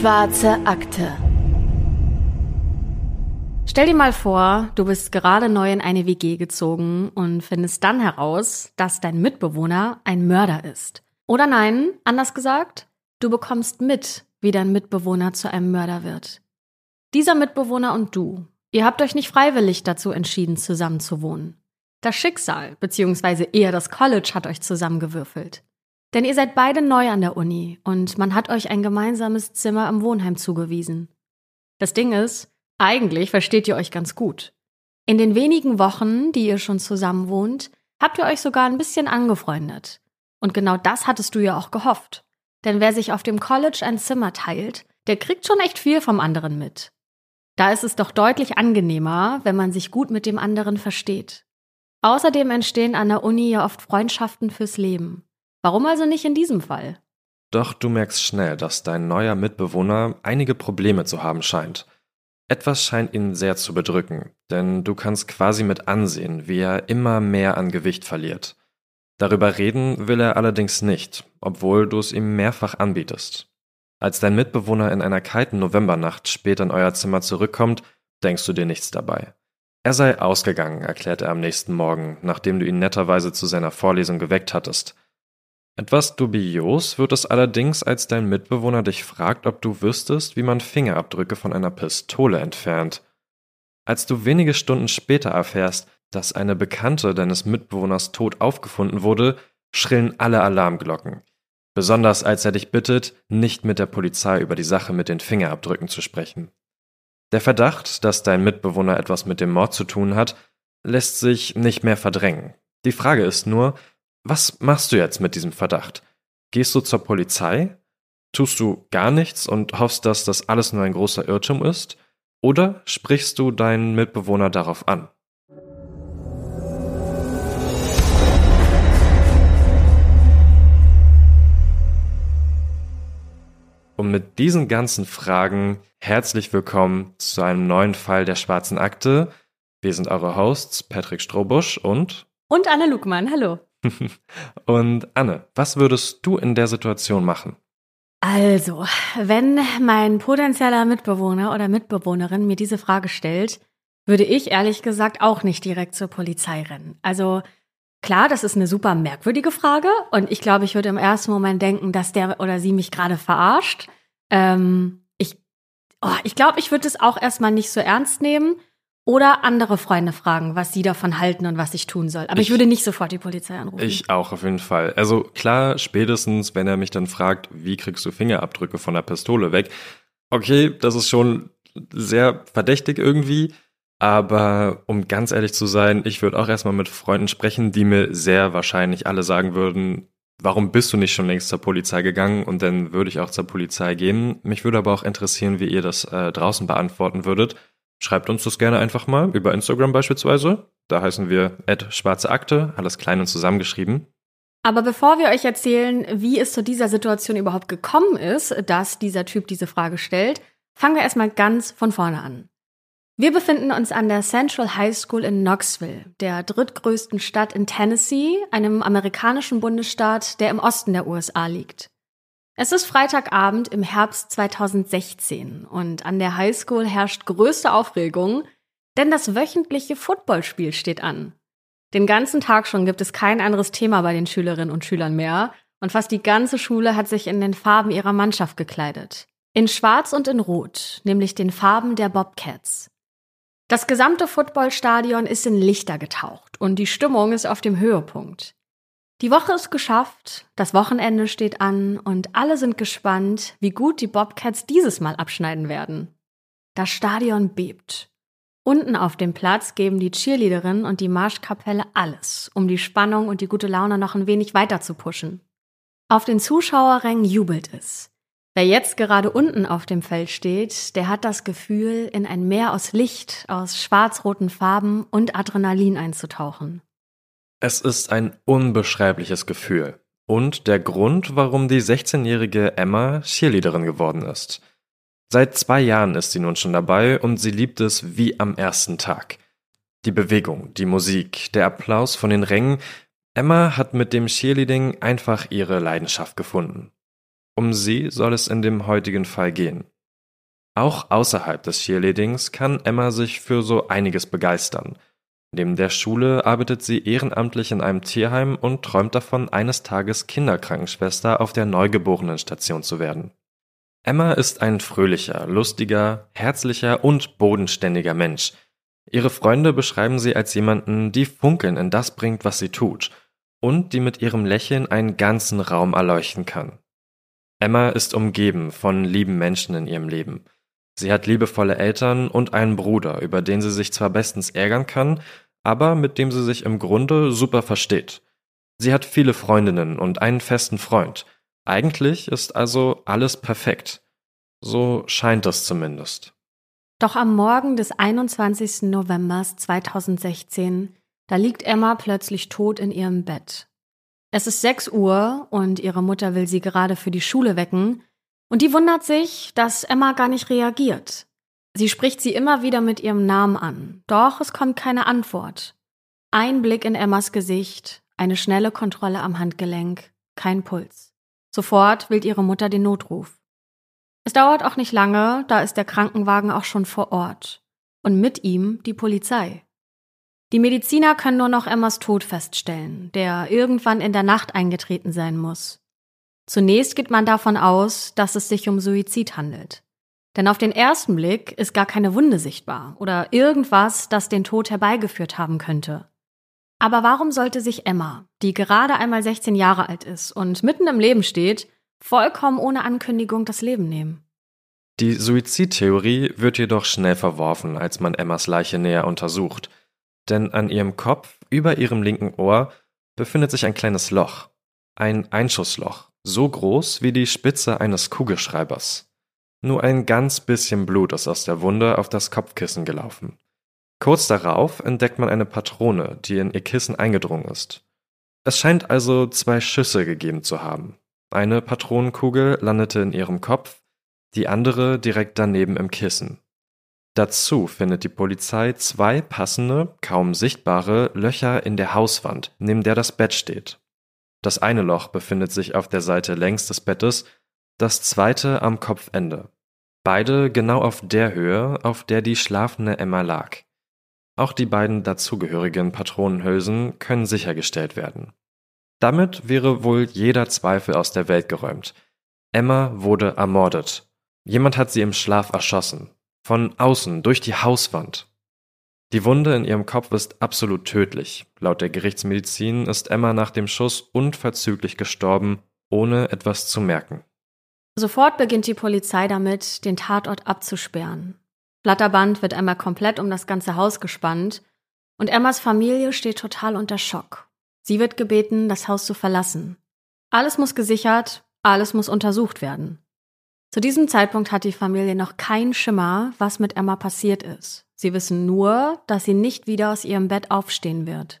Schwarze Akte. Stell dir mal vor, du bist gerade neu in eine WG gezogen und findest dann heraus, dass dein Mitbewohner ein Mörder ist. Oder nein, anders gesagt, du bekommst mit, wie dein Mitbewohner zu einem Mörder wird. Dieser Mitbewohner und du, ihr habt euch nicht freiwillig dazu entschieden, zusammen zu wohnen. Das Schicksal, beziehungsweise eher das College, hat euch zusammengewürfelt. Denn ihr seid beide neu an der Uni und man hat euch ein gemeinsames Zimmer im Wohnheim zugewiesen. Das Ding ist, eigentlich versteht ihr euch ganz gut. In den wenigen Wochen, die ihr schon zusammen wohnt, habt ihr euch sogar ein bisschen angefreundet. Und genau das hattest du ja auch gehofft. Denn wer sich auf dem College ein Zimmer teilt, der kriegt schon echt viel vom anderen mit. Da ist es doch deutlich angenehmer, wenn man sich gut mit dem anderen versteht. Außerdem entstehen an der Uni ja oft Freundschaften fürs Leben. Warum also nicht in diesem Fall? Doch du merkst schnell, dass dein neuer Mitbewohner einige Probleme zu haben scheint. Etwas scheint ihn sehr zu bedrücken, denn du kannst quasi mit ansehen, wie er immer mehr an Gewicht verliert. Darüber reden will er allerdings nicht, obwohl du es ihm mehrfach anbietest. Als dein Mitbewohner in einer kalten Novembernacht spät in euer Zimmer zurückkommt, denkst du dir nichts dabei. Er sei ausgegangen, erklärt er am nächsten Morgen, nachdem du ihn netterweise zu seiner Vorlesung geweckt hattest. Etwas dubios wird es allerdings, als dein Mitbewohner dich fragt, ob du wüsstest, wie man Fingerabdrücke von einer Pistole entfernt. Als du wenige Stunden später erfährst, dass eine Bekannte deines Mitbewohners tot aufgefunden wurde, schrillen alle Alarmglocken. Besonders als er dich bittet, nicht mit der Polizei über die Sache mit den Fingerabdrücken zu sprechen. Der Verdacht, dass dein Mitbewohner etwas mit dem Mord zu tun hat, lässt sich nicht mehr verdrängen. Die Frage ist nur, was machst du jetzt mit diesem Verdacht? Gehst du zur Polizei? Tust du gar nichts und hoffst, dass das alles nur ein großer Irrtum ist? Oder sprichst du deinen Mitbewohner darauf an? Und mit diesen ganzen Fragen herzlich willkommen zu einem neuen Fall der Schwarzen Akte. Wir sind eure Hosts Patrick Strobusch und Anna Lukmann, hallo. Und Anne, was würdest du in der Situation machen? Also, wenn mein potenzieller Mitbewohner oder Mitbewohnerin mir diese Frage stellt, würde ich ehrlich gesagt auch nicht direkt zur Polizei rennen. Also klar, das ist eine super merkwürdige Frage und ich glaube, ich würde im ersten Moment denken, dass der oder sie mich gerade verarscht. Ich glaube, ich würde es auch erstmal nicht so ernst nehmen. Oder andere Freunde fragen, was sie davon halten und was ich tun soll. Aber ich würde nicht sofort die Polizei anrufen. Ich auch, auf jeden Fall. Also klar, spätestens, wenn er mich dann fragt, wie kriegst du Fingerabdrücke von der Pistole weg? Okay, das ist schon sehr verdächtig irgendwie. Aber um ganz ehrlich zu sein, ich würde auch erstmal mit Freunden sprechen, die mir sehr wahrscheinlich alle sagen würden, warum bist du nicht schon längst zur Polizei gegangen? Und dann würde ich auch zur Polizei gehen. Mich würde aber auch interessieren, wie ihr das draußen beantworten würdet. Schreibt uns das gerne einfach mal, über Instagram beispielsweise. Da heißen wir @schwarzeakte, alles klein und zusammengeschrieben. Aber bevor wir euch erzählen, wie es zu dieser Situation überhaupt gekommen ist, dass dieser Typ diese Frage stellt, fangen wir erstmal ganz von vorne an. Wir befinden uns an der Central High School in Knoxville, der drittgrößten Stadt in Tennessee, einem amerikanischen Bundesstaat, der im Osten der USA liegt. Es ist Freitagabend im Herbst 2016 und an der Highschool herrscht größte Aufregung, denn das wöchentliche Footballspiel steht an. Den ganzen Tag schon gibt es kein anderes Thema bei den Schülerinnen und Schülern mehr und fast die ganze Schule hat sich in den Farben ihrer Mannschaft gekleidet. In Schwarz und in Rot, nämlich den Farben der Bobcats. Das gesamte Footballstadion ist in Lichter getaucht und die Stimmung ist auf dem Höhepunkt. Die Woche ist geschafft, das Wochenende steht an und alle sind gespannt, wie gut die Bobcats dieses Mal abschneiden werden. Das Stadion bebt. Unten auf dem Platz geben die Cheerleaderinnen und die Marschkapelle alles, um die Spannung und die gute Laune noch ein wenig weiter zu pushen. Auf den Zuschauerrängen jubelt es. Wer jetzt gerade unten auf dem Feld steht, der hat das Gefühl, in ein Meer aus Licht, aus schwarz-roten Farben und Adrenalin einzutauchen. Es ist ein unbeschreibliches Gefühl und der Grund, warum die 16-jährige Emma Cheerleaderin geworden ist. Seit 2 Jahren ist sie nun schon dabei und sie liebt es wie am ersten Tag. Die Bewegung, die Musik, der Applaus von den Rängen, Emma hat mit dem Cheerleading einfach ihre Leidenschaft gefunden. Um sie soll es in dem heutigen Fall gehen. Auch außerhalb des Cheerleadings kann Emma sich für so einiges begeistern. Neben der Schule arbeitet sie ehrenamtlich in einem Tierheim und träumt davon, eines Tages Kinderkrankenschwester auf der Neugeborenenstation zu werden. Emma ist ein fröhlicher, lustiger, herzlicher und bodenständiger Mensch. Ihre Freunde beschreiben sie als jemanden, die Funkeln in das bringt, was sie tut, und die mit ihrem Lächeln einen ganzen Raum erleuchten kann. Emma ist umgeben von lieben Menschen in ihrem Leben. Sie hat liebevolle Eltern und einen Bruder, über den sie sich zwar bestens ärgern kann, aber mit dem sie sich im Grunde super versteht. Sie hat viele Freundinnen und einen festen Freund. Eigentlich ist also alles perfekt. So scheint es zumindest. Doch am Morgen des 21. November 2016, da liegt Emma plötzlich tot in ihrem Bett. Es ist 6 Uhr und ihre Mutter will sie gerade für die Schule wecken. Und die wundert sich, dass Emma gar nicht reagiert. Sie spricht sie immer wieder mit ihrem Namen an, doch es kommt keine Antwort. Ein Blick in Emmas Gesicht, eine schnelle Kontrolle am Handgelenk, kein Puls. Sofort wählt ihre Mutter den Notruf. Es dauert auch nicht lange, da ist der Krankenwagen auch schon vor Ort. Und mit ihm die Polizei. Die Mediziner können nur noch Emmas Tod feststellen, der irgendwann in der Nacht eingetreten sein muss. Zunächst geht man davon aus, dass es sich um Suizid handelt. Denn auf den ersten Blick ist gar keine Wunde sichtbar oder irgendwas, das den Tod herbeigeführt haben könnte. Aber warum sollte sich Emma, die gerade einmal 16 Jahre alt ist und mitten im Leben steht, vollkommen ohne Ankündigung das Leben nehmen? Die Suizidtheorie wird jedoch schnell verworfen, als man Emmas Leiche näher untersucht. Denn an ihrem Kopf, über ihrem linken Ohr, befindet sich ein kleines Loch. Ein Einschussloch. So groß wie die Spitze eines Kugelschreibers. Nur ein ganz bisschen Blut ist aus der Wunde auf das Kopfkissen gelaufen. Kurz darauf entdeckt man eine Patrone, die in ihr Kissen eingedrungen ist. Es scheint also 2 Schüsse gegeben zu haben. Eine Patronenkugel landete in ihrem Kopf, die andere direkt daneben im Kissen. Dazu findet die Polizei 2 passende, kaum sichtbare Löcher in der Hauswand, neben der das Bett steht. Das eine Loch befindet sich auf der Seite längs des Bettes, das zweite am Kopfende. Beide genau auf der Höhe, auf der die schlafende Emma lag. Auch die beiden dazugehörigen Patronenhülsen können sichergestellt werden. Damit wäre wohl jeder Zweifel aus der Welt geräumt. Emma wurde ermordet. Jemand hat sie im Schlaf erschossen. Von außen, durch die Hauswand. Die Wunde in ihrem Kopf ist absolut tödlich. Laut der Gerichtsmedizin ist Emma nach dem Schuss unverzüglich gestorben, ohne etwas zu merken. Sofort beginnt die Polizei damit, den Tatort abzusperren. Flatterband wird einmal komplett um das ganze Haus gespannt und Emmas Familie steht total unter Schock. Sie wird gebeten, das Haus zu verlassen. Alles muss gesichert, alles muss untersucht werden. Zu diesem Zeitpunkt hat die Familie noch keinen Schimmer, was mit Emma passiert ist. Sie wissen nur, dass sie nicht wieder aus ihrem Bett aufstehen wird.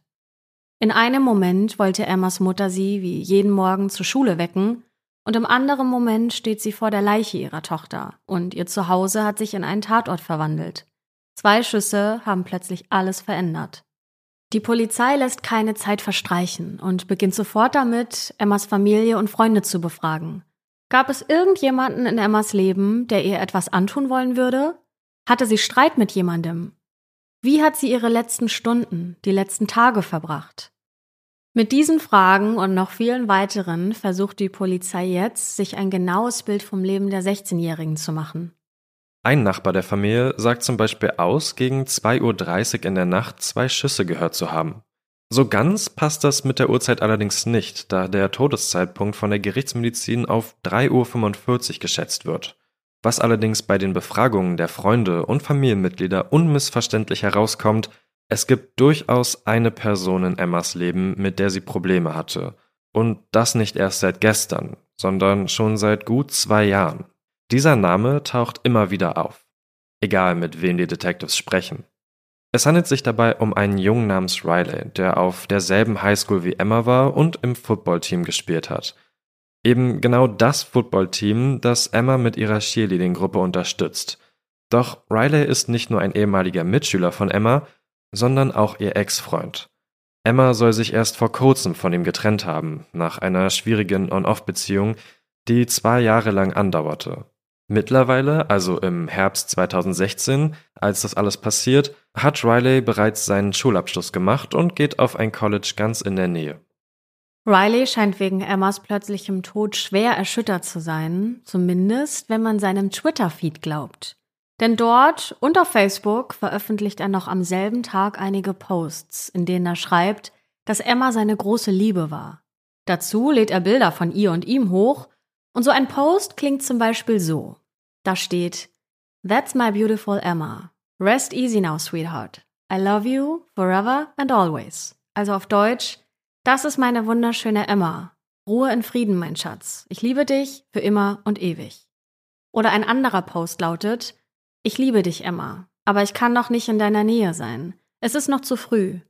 In einem Moment wollte Emmas Mutter sie wie jeden Morgen zur Schule wecken und im anderen Moment steht sie vor der Leiche ihrer Tochter und ihr Zuhause hat sich in einen Tatort verwandelt. 2 Schüsse haben plötzlich alles verändert. Die Polizei lässt keine Zeit verstreichen und beginnt sofort damit, Emmas Familie und Freunde zu befragen. Gab es irgendjemanden in Emmas Leben, der ihr etwas antun wollen würde? Hatte sie Streit mit jemandem? Wie hat sie ihre letzten Stunden, die letzten Tage verbracht? Mit diesen Fragen und noch vielen weiteren versucht die Polizei jetzt, sich ein genaues Bild vom Leben der 16-Jährigen zu machen. Ein Nachbar der Familie sagt zum Beispiel aus, gegen 2:30 Uhr in der Nacht 2 Schüsse gehört zu haben. So ganz passt das mit der Uhrzeit allerdings nicht, da der Todeszeitpunkt von der Gerichtsmedizin auf 3:45 Uhr geschätzt wird, was allerdings bei den Befragungen der Freunde und Familienmitglieder unmissverständlich herauskommt, es gibt durchaus eine Person in Emmas Leben, mit der sie Probleme hatte. Und das nicht erst seit gestern, sondern schon seit gut 2 Jahren. Dieser Name taucht immer wieder auf, egal mit wem die Detectives sprechen. Es handelt sich dabei um einen Jungen namens Riley, der auf derselben Highschool wie Emma war und im Footballteam gespielt hat. Eben genau das Footballteam, das Emma mit ihrer Cheerleading-Gruppe unterstützt. Doch Riley ist nicht nur ein ehemaliger Mitschüler von Emma, sondern auch ihr Ex-Freund. Emma soll sich erst vor kurzem von ihm getrennt haben, nach einer schwierigen On-Off-Beziehung, die 2 Jahre lang andauerte. Mittlerweile, also im Herbst 2016, als das alles passiert, hat Riley bereits seinen Schulabschluss gemacht und geht auf ein College ganz in der Nähe. Riley scheint wegen Emmas plötzlichem Tod schwer erschüttert zu sein, zumindest wenn man seinem Twitter-Feed glaubt. Denn dort und auf Facebook veröffentlicht er noch am selben Tag einige Posts, in denen er schreibt, dass Emma seine große Liebe war. Dazu lädt er Bilder von ihr und ihm hoch und so ein Post klingt zum Beispiel so. Da steht: That's my beautiful Emma. Rest easy now, sweetheart. I love you forever and always. Also auf Deutsch: Das ist meine wunderschöne Emma. Ruhe in Frieden, mein Schatz. Ich liebe dich für immer und ewig. Oder ein anderer Post lautet: Ich liebe dich, Emma, aber ich kann noch nicht in deiner Nähe sein. Es ist noch zu früh.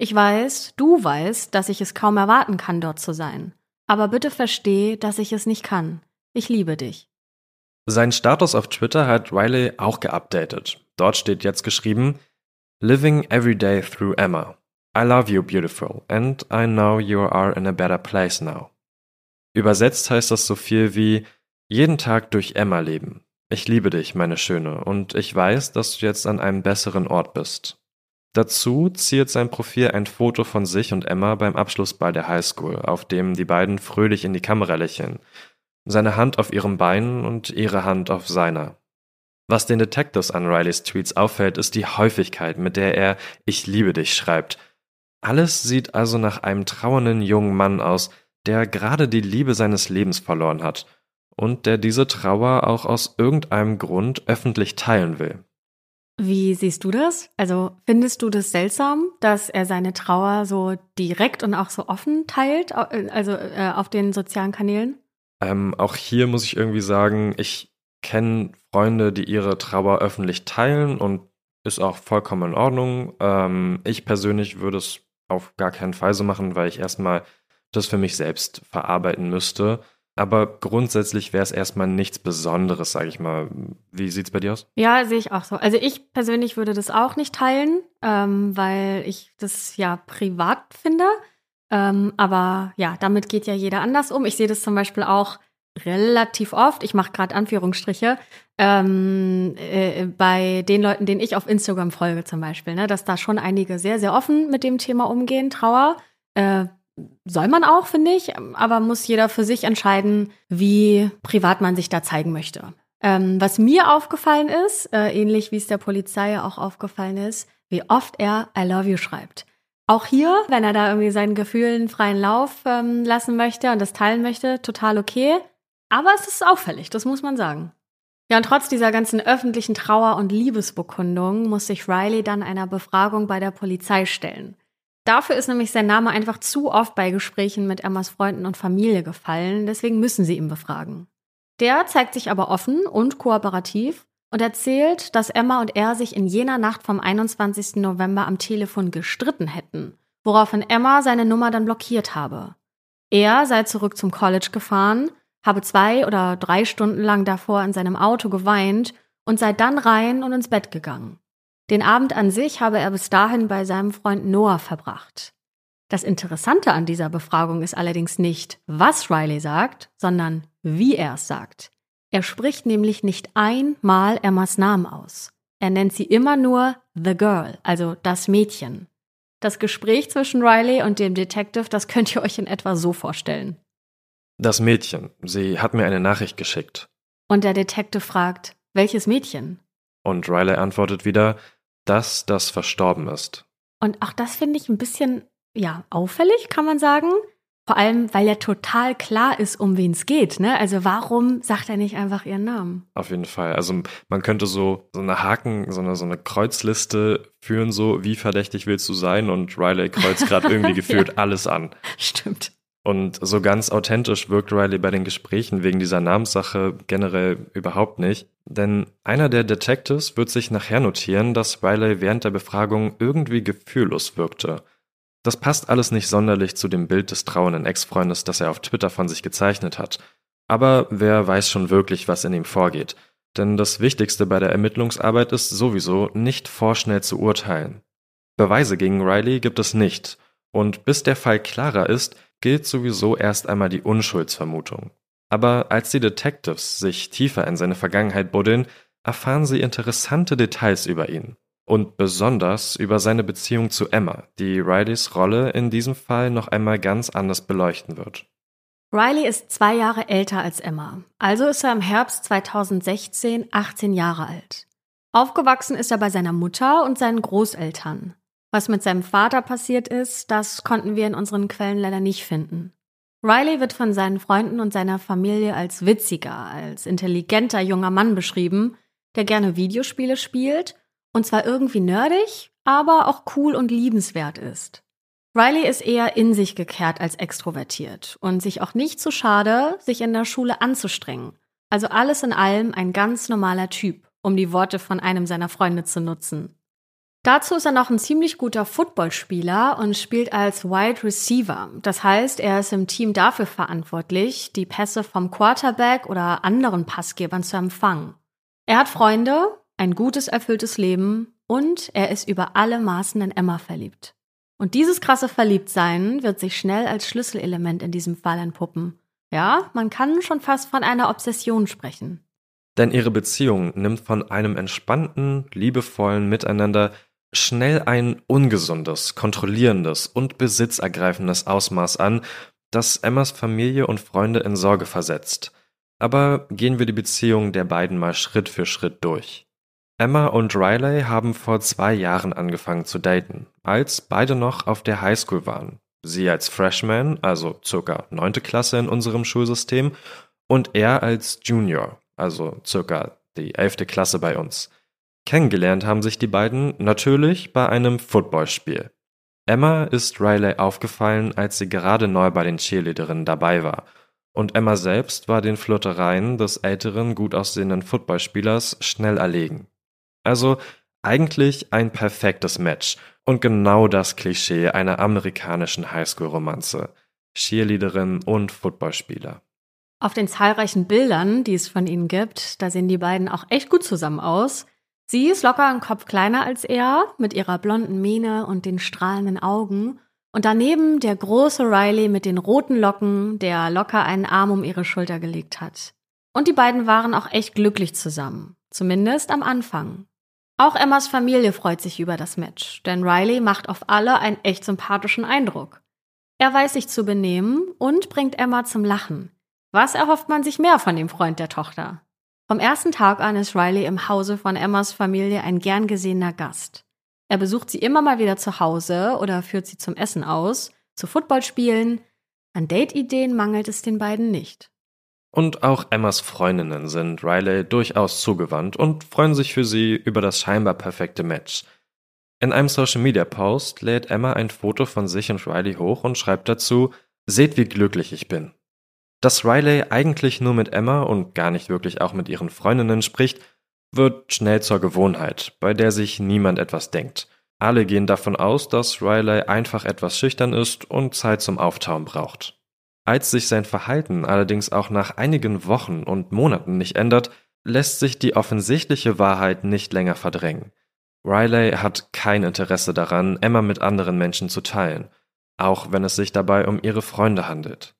Ich weiß, du weißt, dass ich es kaum erwarten kann, dort zu sein. Aber bitte versteh, dass ich es nicht kann. Ich liebe dich. Seinen Status auf Twitter hat Riley auch geupdatet. Dort steht jetzt geschrieben: Living every day through Emma. I love you, beautiful, and I know you are in a better place now. Übersetzt heißt das so viel wie: Jeden Tag durch Emma leben. Ich liebe dich, meine Schöne, und ich weiß, dass du jetzt an einem besseren Ort bist. Dazu ziert sein Profil ein Foto von sich und Emma beim Abschlussball der Highschool, auf dem die beiden fröhlich in die Kamera lächeln. Seine Hand auf ihrem Bein und ihre Hand auf seiner. Was den Detectives an Rileys Tweets auffällt, ist die Häufigkeit, mit der er „Ich liebe dich“ schreibt. Alles sieht also nach einem trauernden jungen Mann aus, der gerade die Liebe seines Lebens verloren hat und der diese Trauer auch aus irgendeinem Grund öffentlich teilen will. Wie siehst du das? Also findest du das seltsam, dass er seine Trauer so direkt und auch so offen teilt, also auf den sozialen Kanälen? Auch hier muss ich irgendwie sagen, ich kenne Freunde, die ihre Trauer öffentlich teilen und ist auch vollkommen in Ordnung. Ich persönlich würde es auf gar keinen Fall so machen, weil ich erstmal das für mich selbst verarbeiten müsste. Aber grundsätzlich wäre es erstmal nichts Besonderes, sage ich mal. Wie sieht's bei dir aus? Ja, sehe ich auch so. Also ich persönlich würde das auch nicht teilen, weil ich das ja privat finde. Aber ja, damit geht ja jeder anders um. Ich sehe das zum Beispiel auch relativ oft, ich mache gerade Anführungsstriche, bei den Leuten, denen ich auf Instagram folge zum Beispiel, ne, dass da schon einige sehr, sehr offen mit dem Thema umgehen, Trauer. Soll man auch, finde ich, aber muss jeder für sich entscheiden, wie privat man sich da zeigen möchte. Was mir aufgefallen ist, ähnlich wie es der Polizei auch aufgefallen ist, wie oft er I love you schreibt. Auch hier, wenn er da irgendwie seinen Gefühlen freien Lauf lassen möchte und das teilen möchte, total okay. Aber es ist auffällig, das muss man sagen. Ja, und trotz dieser ganzen öffentlichen Trauer- und Liebesbekundungen muss sich Riley dann einer Befragung bei der Polizei stellen. Dafür ist nämlich sein Name einfach zu oft bei Gesprächen mit Emmas Freunden und Familie gefallen, deswegen müssen sie ihn befragen. Der zeigt sich aber offen und kooperativ und erzählt, dass Emma und er sich in jener Nacht vom 21. November am Telefon gestritten hätten, woraufhin Emma seine Nummer dann blockiert habe. Er sei zurück zum College gefahren, habe 2 oder 3 Stunden lang davor in seinem Auto geweint und sei dann rein und ins Bett gegangen. Den Abend an sich habe er bis dahin bei seinem Freund Noah verbracht. Das Interessante an dieser Befragung ist allerdings nicht, was Riley sagt, sondern wie er es sagt. Er spricht nämlich nicht einmal Emmas Namen aus. Er nennt sie immer nur The Girl, also das Mädchen. Das Gespräch zwischen Riley und dem Detective, das könnt ihr euch in etwa so vorstellen. Das Mädchen, sie hat mir eine Nachricht geschickt. Und der Detective fragt, welches Mädchen? Und Riley antwortet wieder, dass das verstorben ist. Und auch das finde ich ein bisschen, ja, auffällig, kann man sagen. Vor allem, weil ja total klar ist, um wen es geht, ne? Also warum sagt er nicht einfach ihren Namen? Auf jeden Fall. Also man könnte so eine Haken, so eine Kreuzliste führen, so wie verdächtig willst du sein? Und Riley kreuzt gerade irgendwie gefühlt alles an. Stimmt. Und so ganz authentisch wirkt Riley bei den Gesprächen wegen dieser Namenssache generell überhaupt nicht. Denn einer der Detectives wird sich nachher notieren, dass Riley während der Befragung irgendwie gefühllos wirkte. Das passt alles nicht sonderlich zu dem Bild des trauernden Ex-Freundes, das er auf Twitter von sich gezeichnet hat. Aber wer weiß schon wirklich, was in ihm vorgeht. Denn das Wichtigste bei der Ermittlungsarbeit ist sowieso, nicht vorschnell zu urteilen. Beweise gegen Riley gibt es nicht. Und bis der Fall klarer ist, gilt sowieso erst einmal die Unschuldsvermutung. Aber als die Detectives sich tiefer in seine Vergangenheit buddeln, erfahren sie interessante Details über ihn. Und besonders über seine Beziehung zu Emma, die Rileys Rolle in diesem Fall noch einmal ganz anders beleuchten wird. Riley ist 2 Jahre älter als Emma, also ist er im Herbst 2016 18 Jahre alt. Aufgewachsen ist er bei seiner Mutter und seinen Großeltern. Was mit seinem Vater passiert ist, das konnten wir in unseren Quellen leider nicht finden. Riley wird von seinen Freunden und seiner Familie als witziger, als intelligenter junger Mann beschrieben, der gerne Videospiele spielt und zwar irgendwie nerdig, aber auch cool und liebenswert ist. Riley ist eher in sich gekehrt als extrovertiert und sich auch nicht zu schade, sich in der Schule anzustrengen. Also alles in allem ein ganz normaler Typ, um die Worte von einem seiner Freunde zu nutzen. Dazu ist er noch ein ziemlich guter Footballspieler und spielt als Wide Receiver. Das heißt, er ist im Team dafür verantwortlich, die Pässe vom Quarterback oder anderen Passgebern zu empfangen. Er hat Freunde, ein gutes, erfülltes Leben und er ist über alle Maßen in Emma verliebt. Und dieses krasse Verliebtsein wird sich schnell als Schlüsselelement in diesem Fall entpuppen. Ja, man kann schon fast von einer Obsession sprechen. Denn ihre Beziehung nimmt von einem entspannten, liebevollen Miteinander schnell ein ungesundes, kontrollierendes und besitzergreifendes Ausmaß an, das Emmas Familie und Freunde in Sorge versetzt. Aber gehen wir die Beziehung der beiden mal Schritt für Schritt durch. Emma und Riley haben vor 2 Jahren angefangen zu daten, als beide noch auf der Highschool waren. Sie als Freshman, also ca. 9. Klasse in unserem Schulsystem, und er als Junior, also ca. die 11. Klasse bei uns. Kennengelernt haben sich die beiden natürlich bei einem Footballspiel. Emma ist Riley aufgefallen, als sie gerade neu bei den Cheerleaderinnen dabei war. Und Emma selbst war den Flirtereien des älteren, gut aussehenden Footballspielers schnell erlegen. Also eigentlich ein perfektes Match und genau das Klischee einer amerikanischen Highschool-Romanze. Cheerleaderin und Footballspieler. Auf den zahlreichen Bildern, die es von ihnen gibt, da sehen die beiden auch echt gut zusammen aus. Sie ist locker einen Kopf kleiner als er, mit ihrer blonden Mähne und den strahlenden Augen. Und daneben der große Riley mit den roten Locken, der locker einen Arm um ihre Schulter gelegt hat. Und die beiden waren auch echt glücklich zusammen. Zumindest am Anfang. Auch Emmas Familie freut sich über das Match, denn Riley macht auf alle einen echt sympathischen Eindruck. Er weiß sich zu benehmen und bringt Emma zum Lachen. Was erhofft man sich mehr von dem Freund der Tochter? Vom ersten Tag an ist Riley im Hause von Emmas Familie ein gern gesehener Gast. Er besucht sie immer mal wieder zu Hause oder führt sie zum Essen aus, zu Footballspielen. An Date-Ideen mangelt es den beiden nicht. Und auch Emmas Freundinnen sind Riley durchaus zugewandt und freuen sich für sie über das scheinbar perfekte Match. In einem Social-Media-Post lädt Emma ein Foto von sich und Riley hoch und schreibt dazu: "Seht, wie glücklich ich bin." Dass Riley eigentlich nur mit Emma und gar nicht wirklich auch mit ihren Freundinnen spricht, wird schnell zur Gewohnheit, bei der sich niemand etwas denkt. Alle gehen davon aus, dass Riley einfach etwas schüchtern ist und Zeit zum Auftauen braucht. Als sich sein Verhalten allerdings auch nach einigen Wochen und Monaten nicht ändert, lässt sich die offensichtliche Wahrheit nicht länger verdrängen. Riley hat kein Interesse daran, Emma mit anderen Menschen zu teilen, auch wenn es sich dabei um ihre Freunde handelt.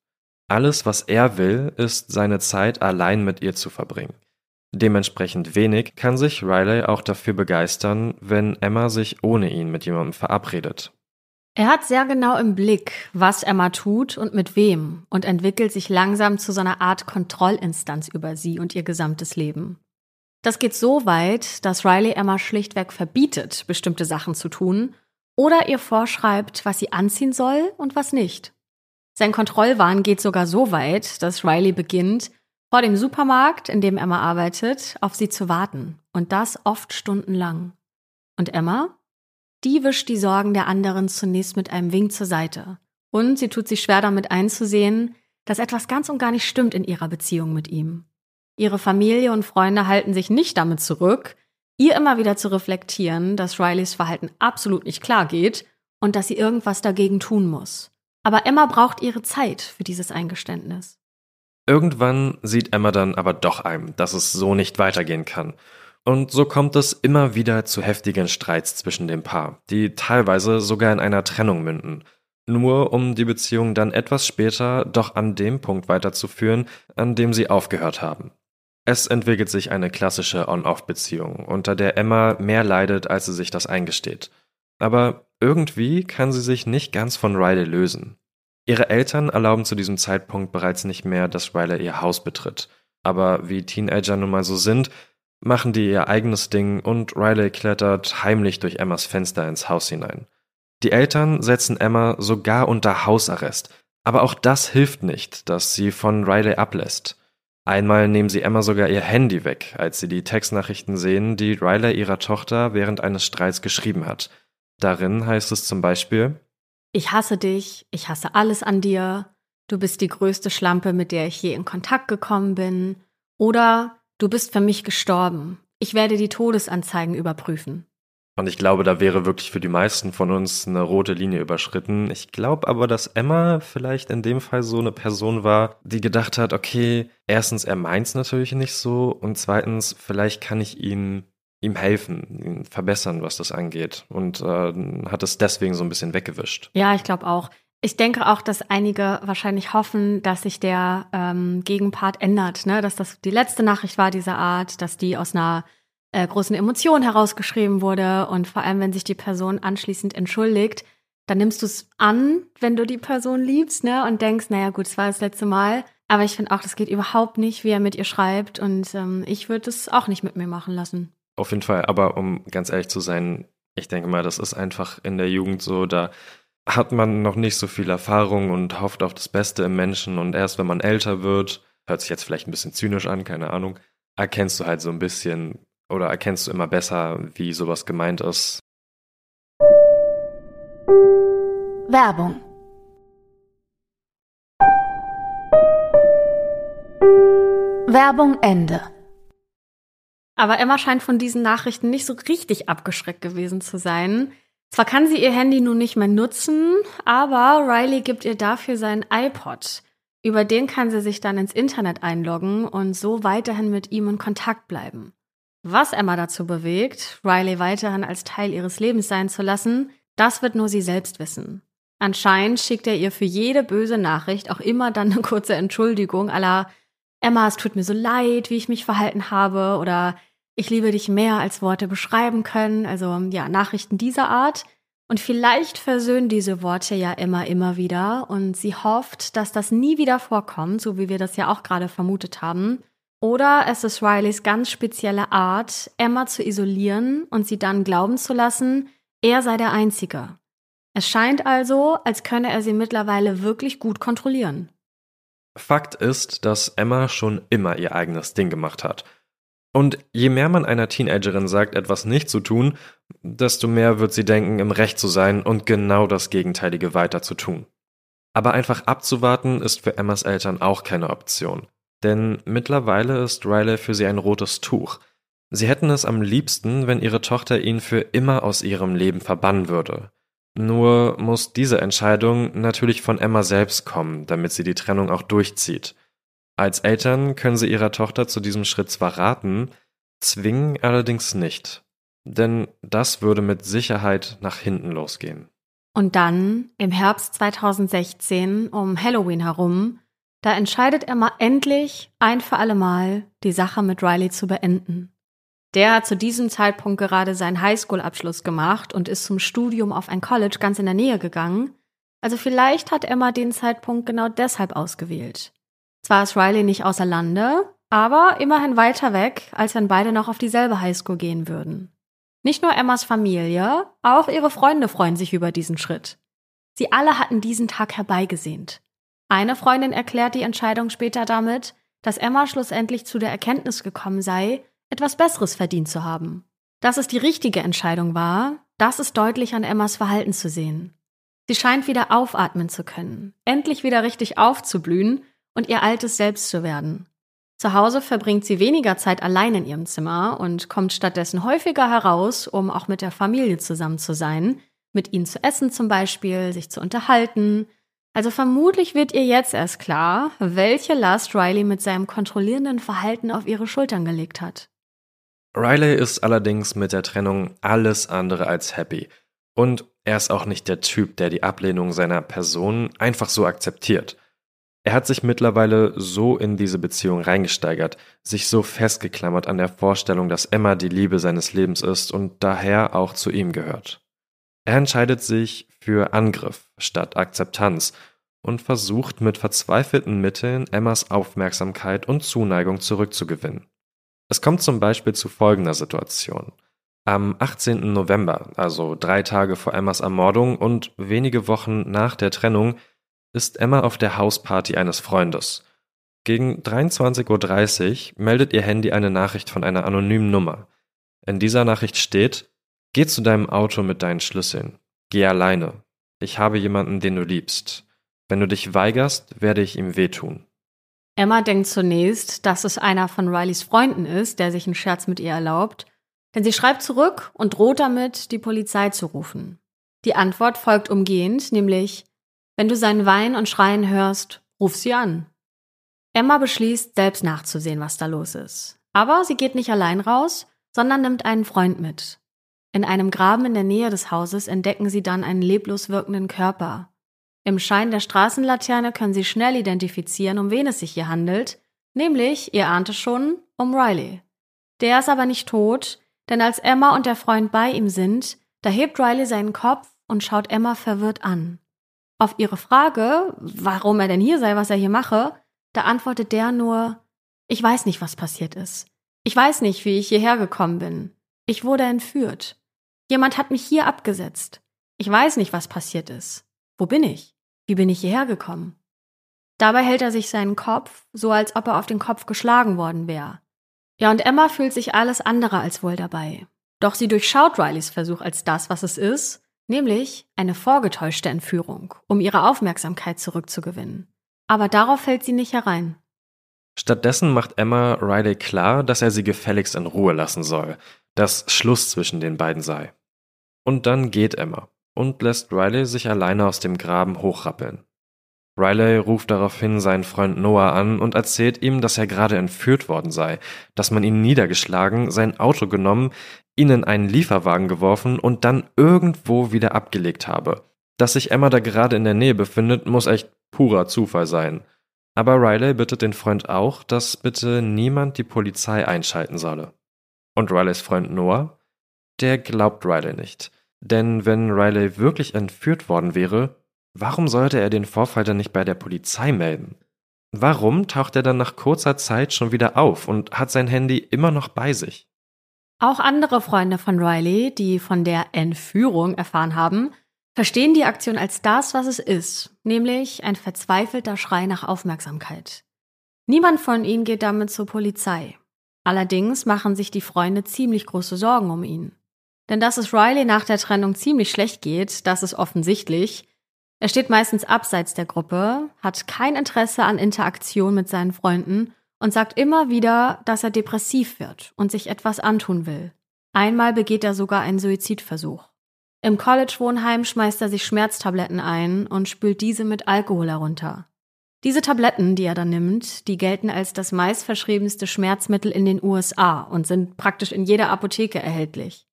Alles, was er will, ist, seine Zeit allein mit ihr zu verbringen. Dementsprechend wenig kann sich Riley auch dafür begeistern, wenn Emma sich ohne ihn mit jemandem verabredet. Er hat sehr genau im Blick, was Emma tut und mit wem, und entwickelt sich langsam zu so einer Art Kontrollinstanz über sie und ihr gesamtes Leben. Das geht so weit, dass Riley Emma schlichtweg verbietet, bestimmte Sachen zu tun oder ihr vorschreibt, was sie anziehen soll und was nicht. Sein Kontrollwahn geht sogar so weit, dass Riley beginnt, vor dem Supermarkt, in dem Emma arbeitet, auf sie zu warten. Und das oft stundenlang. Und Emma? Die wischt die Sorgen der anderen zunächst mit einem Wink zur Seite. Und sie tut sich schwer damit einzusehen, dass etwas ganz und gar nicht stimmt in ihrer Beziehung mit ihm. Ihre Familie und Freunde halten sich nicht damit zurück, ihr immer wieder zu reflektieren, dass Rileys Verhalten absolut nicht klar geht und dass sie irgendwas dagegen tun muss. Aber Emma braucht ihre Zeit für dieses Eingeständnis. Irgendwann sieht Emma dann aber doch ein, dass es so nicht weitergehen kann. Und so kommt es immer wieder zu heftigen Streits zwischen dem Paar, die teilweise sogar in einer Trennung münden. nur um die Beziehung dann etwas später doch an dem Punkt weiterzuführen, an dem sie aufgehört haben. Es entwickelt sich eine klassische On-Off-Beziehung, unter der Emma mehr leidet, als sie sich das eingesteht. Aber irgendwie kann sie sich nicht ganz von Riley lösen. Ihre Eltern erlauben zu diesem Zeitpunkt bereits nicht mehr, dass Riley ihr Haus betritt. Aber wie Teenager nun mal so sind, machen die ihr eigenes Ding und Riley klettert heimlich durch Emmas Fenster ins Haus hinein. Die Eltern setzen Emma sogar unter Hausarrest, aber auch das hilft nicht, dass sie von Riley ablässt. Einmal nehmen sie Emma sogar ihr Handy weg, als sie die Textnachrichten sehen, die Riley ihrer Tochter während eines Streits geschrieben hat. Darin heißt es zum Beispiel: Ich hasse dich, ich hasse alles an dir, du bist die größte Schlampe, mit der ich je in Kontakt gekommen bin, oder du bist für mich gestorben, ich werde die Todesanzeigen überprüfen. Und ich glaube, da wäre wirklich für die meisten von uns eine rote Linie überschritten. Ich glaube aber, dass Emma vielleicht in dem Fall so eine Person war, die gedacht hat, okay, erstens, er meint's natürlich nicht so und zweitens, vielleicht kann ich ihm helfen, ihn verbessern, was das angeht. Und hat es deswegen so ein bisschen weggewischt. Ja, ich glaube auch. Ich denke auch, dass einige wahrscheinlich hoffen, dass sich der Gegenpart ändert, ne? Dass das die letzte Nachricht war dieser Art, dass die aus einer großen Emotionen herausgeschrieben wurde und vor allem, wenn sich die Person anschließend entschuldigt, dann nimmst du es an, wenn du die Person liebst, ne, und denkst, naja gut, es war das letzte Mal, aber ich finde auch, das geht überhaupt nicht, wie er mit ihr schreibt und ich würde es auch nicht mit mir machen lassen. Auf jeden Fall, aber um ganz ehrlich zu sein, ich denke mal, das ist einfach in der Jugend so, da hat man noch nicht so viel Erfahrung und hofft auf das Beste im Menschen und erst wenn man älter wird, hört sich jetzt vielleicht ein bisschen zynisch an, keine Ahnung, erkennst du halt so ein bisschen oder erkennst du immer besser, wie sowas gemeint ist? Werbung. Werbung Ende. Aber Emma scheint von diesen Nachrichten nicht so richtig abgeschreckt gewesen zu sein. Zwar kann sie ihr Handy nun nicht mehr nutzen, aber Riley gibt ihr dafür seinen iPod. Über den kann sie sich dann ins Internet einloggen und so weiterhin mit ihm in Kontakt bleiben. Was Emma dazu bewegt, Riley weiterhin als Teil ihres Lebens sein zu lassen, das wird nur sie selbst wissen. Anscheinend schickt er ihr für jede böse Nachricht auch immer dann eine kurze Entschuldigung à la Emma, es tut mir so leid, wie ich mich verhalten habe oder ich liebe dich mehr, als Worte beschreiben können. Also ja, Nachrichten dieser Art. Und vielleicht versöhnen diese Worte ja Emma immer wieder und sie hofft, dass das nie wieder vorkommt, so wie wir das ja auch gerade vermutet haben. Oder es ist Rileys ganz spezielle Art, Emma zu isolieren und sie dann glauben zu lassen, er sei der Einzige. Es scheint also, als könne er sie mittlerweile wirklich gut kontrollieren. Fakt ist, dass Emma schon immer ihr eigenes Ding gemacht hat. Und je mehr man einer Teenagerin sagt, etwas nicht zu tun, desto mehr wird sie denken, im Recht zu sein und genau das Gegenteilige weiter zu tun. Aber einfach abzuwarten ist für Emmas Eltern auch keine Option. Denn mittlerweile ist Riley für sie ein rotes Tuch. Sie hätten es am liebsten, wenn ihre Tochter ihn für immer aus ihrem Leben verbannen würde. Nur muss diese Entscheidung natürlich von Emma selbst kommen, damit sie die Trennung auch durchzieht. Als Eltern können sie ihrer Tochter zu diesem Schritt zwar raten, zwingen allerdings nicht. Denn das würde mit Sicherheit nach hinten losgehen. Und dann, im Herbst 2016, um Halloween herum, da entscheidet Emma endlich, ein für alle Mal, die Sache mit Riley zu beenden. Der hat zu diesem Zeitpunkt gerade seinen Highschool-Abschluss gemacht und ist zum Studium auf ein College ganz in der Nähe gegangen. Also vielleicht hat Emma den Zeitpunkt genau deshalb ausgewählt. Zwar ist Riley nicht außer Lande, aber immerhin weiter weg, als wenn beide noch auf dieselbe Highschool gehen würden. Nicht nur Emmas Familie, auch ihre Freunde freuen sich über diesen Schritt. Sie alle hatten diesen Tag herbeigesehnt. Eine Freundin erklärt die Entscheidung später damit, dass Emma schlussendlich zu der Erkenntnis gekommen sei, etwas Besseres verdient zu haben. Dass es die richtige Entscheidung war, das ist deutlich an Emmas Verhalten zu sehen. Sie scheint wieder aufatmen zu können, endlich wieder richtig aufzublühen und ihr altes Selbst zu werden. Zu Hause verbringt sie weniger Zeit allein in ihrem Zimmer und kommt stattdessen häufiger heraus, um auch mit der Familie zusammen zu sein, mit ihnen zu essen zum Beispiel, sich zu unterhalten. Also vermutlich wird ihr jetzt erst klar, welche Last Riley mit seinem kontrollierenden Verhalten auf ihre Schultern gelegt hat. Riley ist allerdings mit der Trennung alles andere als happy. Und er ist auch nicht der Typ, der die Ablehnung seiner Person einfach so akzeptiert. Er hat sich mittlerweile so in diese Beziehung reingesteigert, sich so festgeklammert an der Vorstellung, dass Emma die Liebe seines Lebens ist und daher auch zu ihm gehört. Er entscheidet sich für Angriff statt Akzeptanz und versucht mit verzweifelten Mitteln, Emmas Aufmerksamkeit und Zuneigung zurückzugewinnen. Es kommt zum Beispiel zu folgender Situation. Am 18. November, also 3 Tage vor Emmas Ermordung und wenige Wochen nach der Trennung, ist Emma auf der Hausparty eines Freundes. Gegen 23:30 Uhr meldet ihr Handy eine Nachricht von einer anonymen Nummer. In dieser Nachricht steht: Geh zu deinem Auto mit deinen Schlüsseln. Geh alleine. Ich habe jemanden, den du liebst. Wenn du dich weigerst, werde ich ihm wehtun. Emma denkt zunächst, dass es einer von Rileys Freunden ist, der sich einen Scherz mit ihr erlaubt, denn sie schreibt zurück und droht damit, die Polizei zu rufen. Die Antwort folgt umgehend, nämlich: Wenn du sein Weinen und Schreien hörst, ruf sie an. Emma beschließt, selbst nachzusehen, was da los ist. Aber sie geht nicht allein raus, sondern nimmt einen Freund mit. In einem Graben in der Nähe des Hauses entdecken sie dann einen leblos wirkenden Körper. Im Schein der Straßenlaterne können sie schnell identifizieren, um wen es sich hier handelt, nämlich, ihr ahnt es schon, um Riley. Der ist aber nicht tot, denn als Emma und der Freund bei ihm sind, da hebt Riley seinen Kopf und schaut Emma verwirrt an. Auf ihre Frage, warum er denn hier sei, was er hier mache, da antwortet der nur: Ich weiß nicht, was passiert ist. Ich weiß nicht, wie ich hierher gekommen bin. Ich wurde entführt. Jemand hat mich hier abgesetzt. Ich weiß nicht, was passiert ist. Wo bin ich? Wie bin ich hierher gekommen? Dabei hält er sich seinen Kopf, so als ob er auf den Kopf geschlagen worden wäre. Ja, und Emma fühlt sich alles andere als wohl dabei. Doch sie durchschaut Rileys Versuch als das, was es ist, nämlich eine vorgetäuschte Entführung, um ihre Aufmerksamkeit zurückzugewinnen. Aber darauf fällt sie nicht herein. Stattdessen macht Emma Riley klar, dass er sie gefälligst in Ruhe lassen soll, dass Schluss zwischen den beiden sei. Und dann geht Emma und lässt Riley sich alleine aus dem Graben hochrappeln. Riley ruft daraufhin seinen Freund Noah an und erzählt ihm, dass er gerade entführt worden sei, dass man ihn niedergeschlagen, sein Auto genommen, ihn in einen Lieferwagen geworfen und dann irgendwo wieder abgelegt habe. Dass sich Emma da gerade in der Nähe befindet, muss echt purer Zufall sein. Aber Riley bittet den Freund auch, dass bitte niemand die Polizei einschalten solle. Und Rileys Freund Noah? Der glaubt Riley nicht. Denn wenn Riley wirklich entführt worden wäre, warum sollte er den Vorfall dann nicht bei der Polizei melden? Warum taucht er dann nach kurzer Zeit schon wieder auf und hat sein Handy immer noch bei sich? Auch andere Freunde von Riley, die von der Entführung erfahren haben, verstehen die Aktion als das, was es ist, nämlich ein verzweifelter Schrei nach Aufmerksamkeit. Niemand von ihnen geht damit zur Polizei. Allerdings machen sich die Freunde ziemlich große Sorgen um ihn. Denn dass es Riley nach der Trennung ziemlich schlecht geht, das ist offensichtlich. Er steht meistens abseits der Gruppe, hat kein Interesse an Interaktion mit seinen Freunden und sagt immer wieder, dass er depressiv wird und sich etwas antun will. Einmal begeht er sogar einen Suizidversuch. Im College-Wohnheim schmeißt er sich Schmerztabletten ein und spült diese mit Alkohol herunter. Diese Tabletten, die er dann nimmt, die gelten als das meistverschriebenste Schmerzmittel in den USA und sind praktisch in jeder Apotheke erhältlich.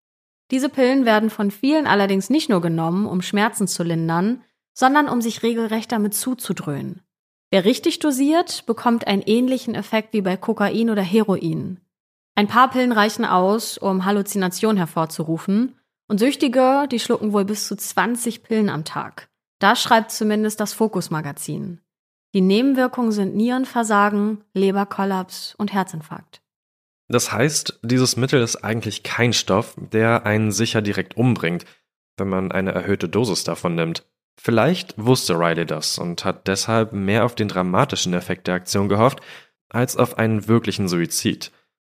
Diese Pillen werden von vielen allerdings nicht nur genommen, um Schmerzen zu lindern, sondern um sich regelrecht damit zuzudröhnen. Wer richtig dosiert, bekommt einen ähnlichen Effekt wie bei Kokain oder Heroin. Ein paar Pillen reichen aus, um Halluzinationen hervorzurufen, und Süchtige, die schlucken wohl bis zu 20 Pillen am Tag. Das schreibt zumindest das Fokus-Magazin. Die Nebenwirkungen sind Nierenversagen, Leberkollaps und Herzinfarkt. Das heißt, dieses Mittel ist eigentlich kein Stoff, der einen sicher direkt umbringt, wenn man eine erhöhte Dosis davon nimmt. Vielleicht wusste Riley das und hat deshalb mehr auf den dramatischen Effekt der Aktion gehofft, als auf einen wirklichen Suizid.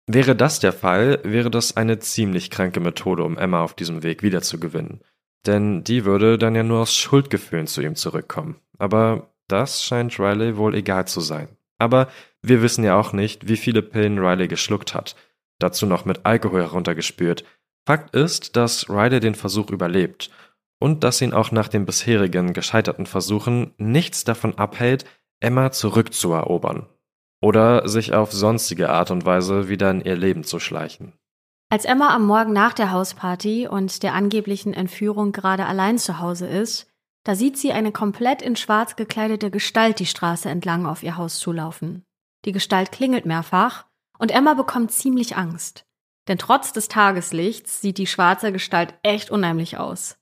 Wäre das der Fall, wäre das eine ziemlich kranke Methode, um Emma auf diesem Weg wiederzugewinnen. Denn die würde dann ja nur aus Schuldgefühlen zu ihm zurückkommen. Aber das scheint Riley wohl egal zu sein. Aber wir wissen ja auch nicht, wie viele Pillen Riley geschluckt hat. Dazu noch mit Alkohol heruntergespült. Fakt ist, dass Riley den Versuch überlebt. Und dass ihn auch nach den bisherigen gescheiterten Versuchen nichts davon abhält, Emma zurückzuerobern. Oder sich auf sonstige Art und Weise wieder in ihr Leben zu schleichen. Als Emma am Morgen nach der Hausparty und der angeblichen Entführung gerade allein zu Hause ist, da sieht sie eine komplett in schwarz gekleidete Gestalt die Straße entlang auf ihr Haus zulaufen. Die Gestalt klingelt mehrfach und Emma bekommt ziemlich Angst. Denn trotz des Tageslichts sieht die schwarze Gestalt echt unheimlich aus.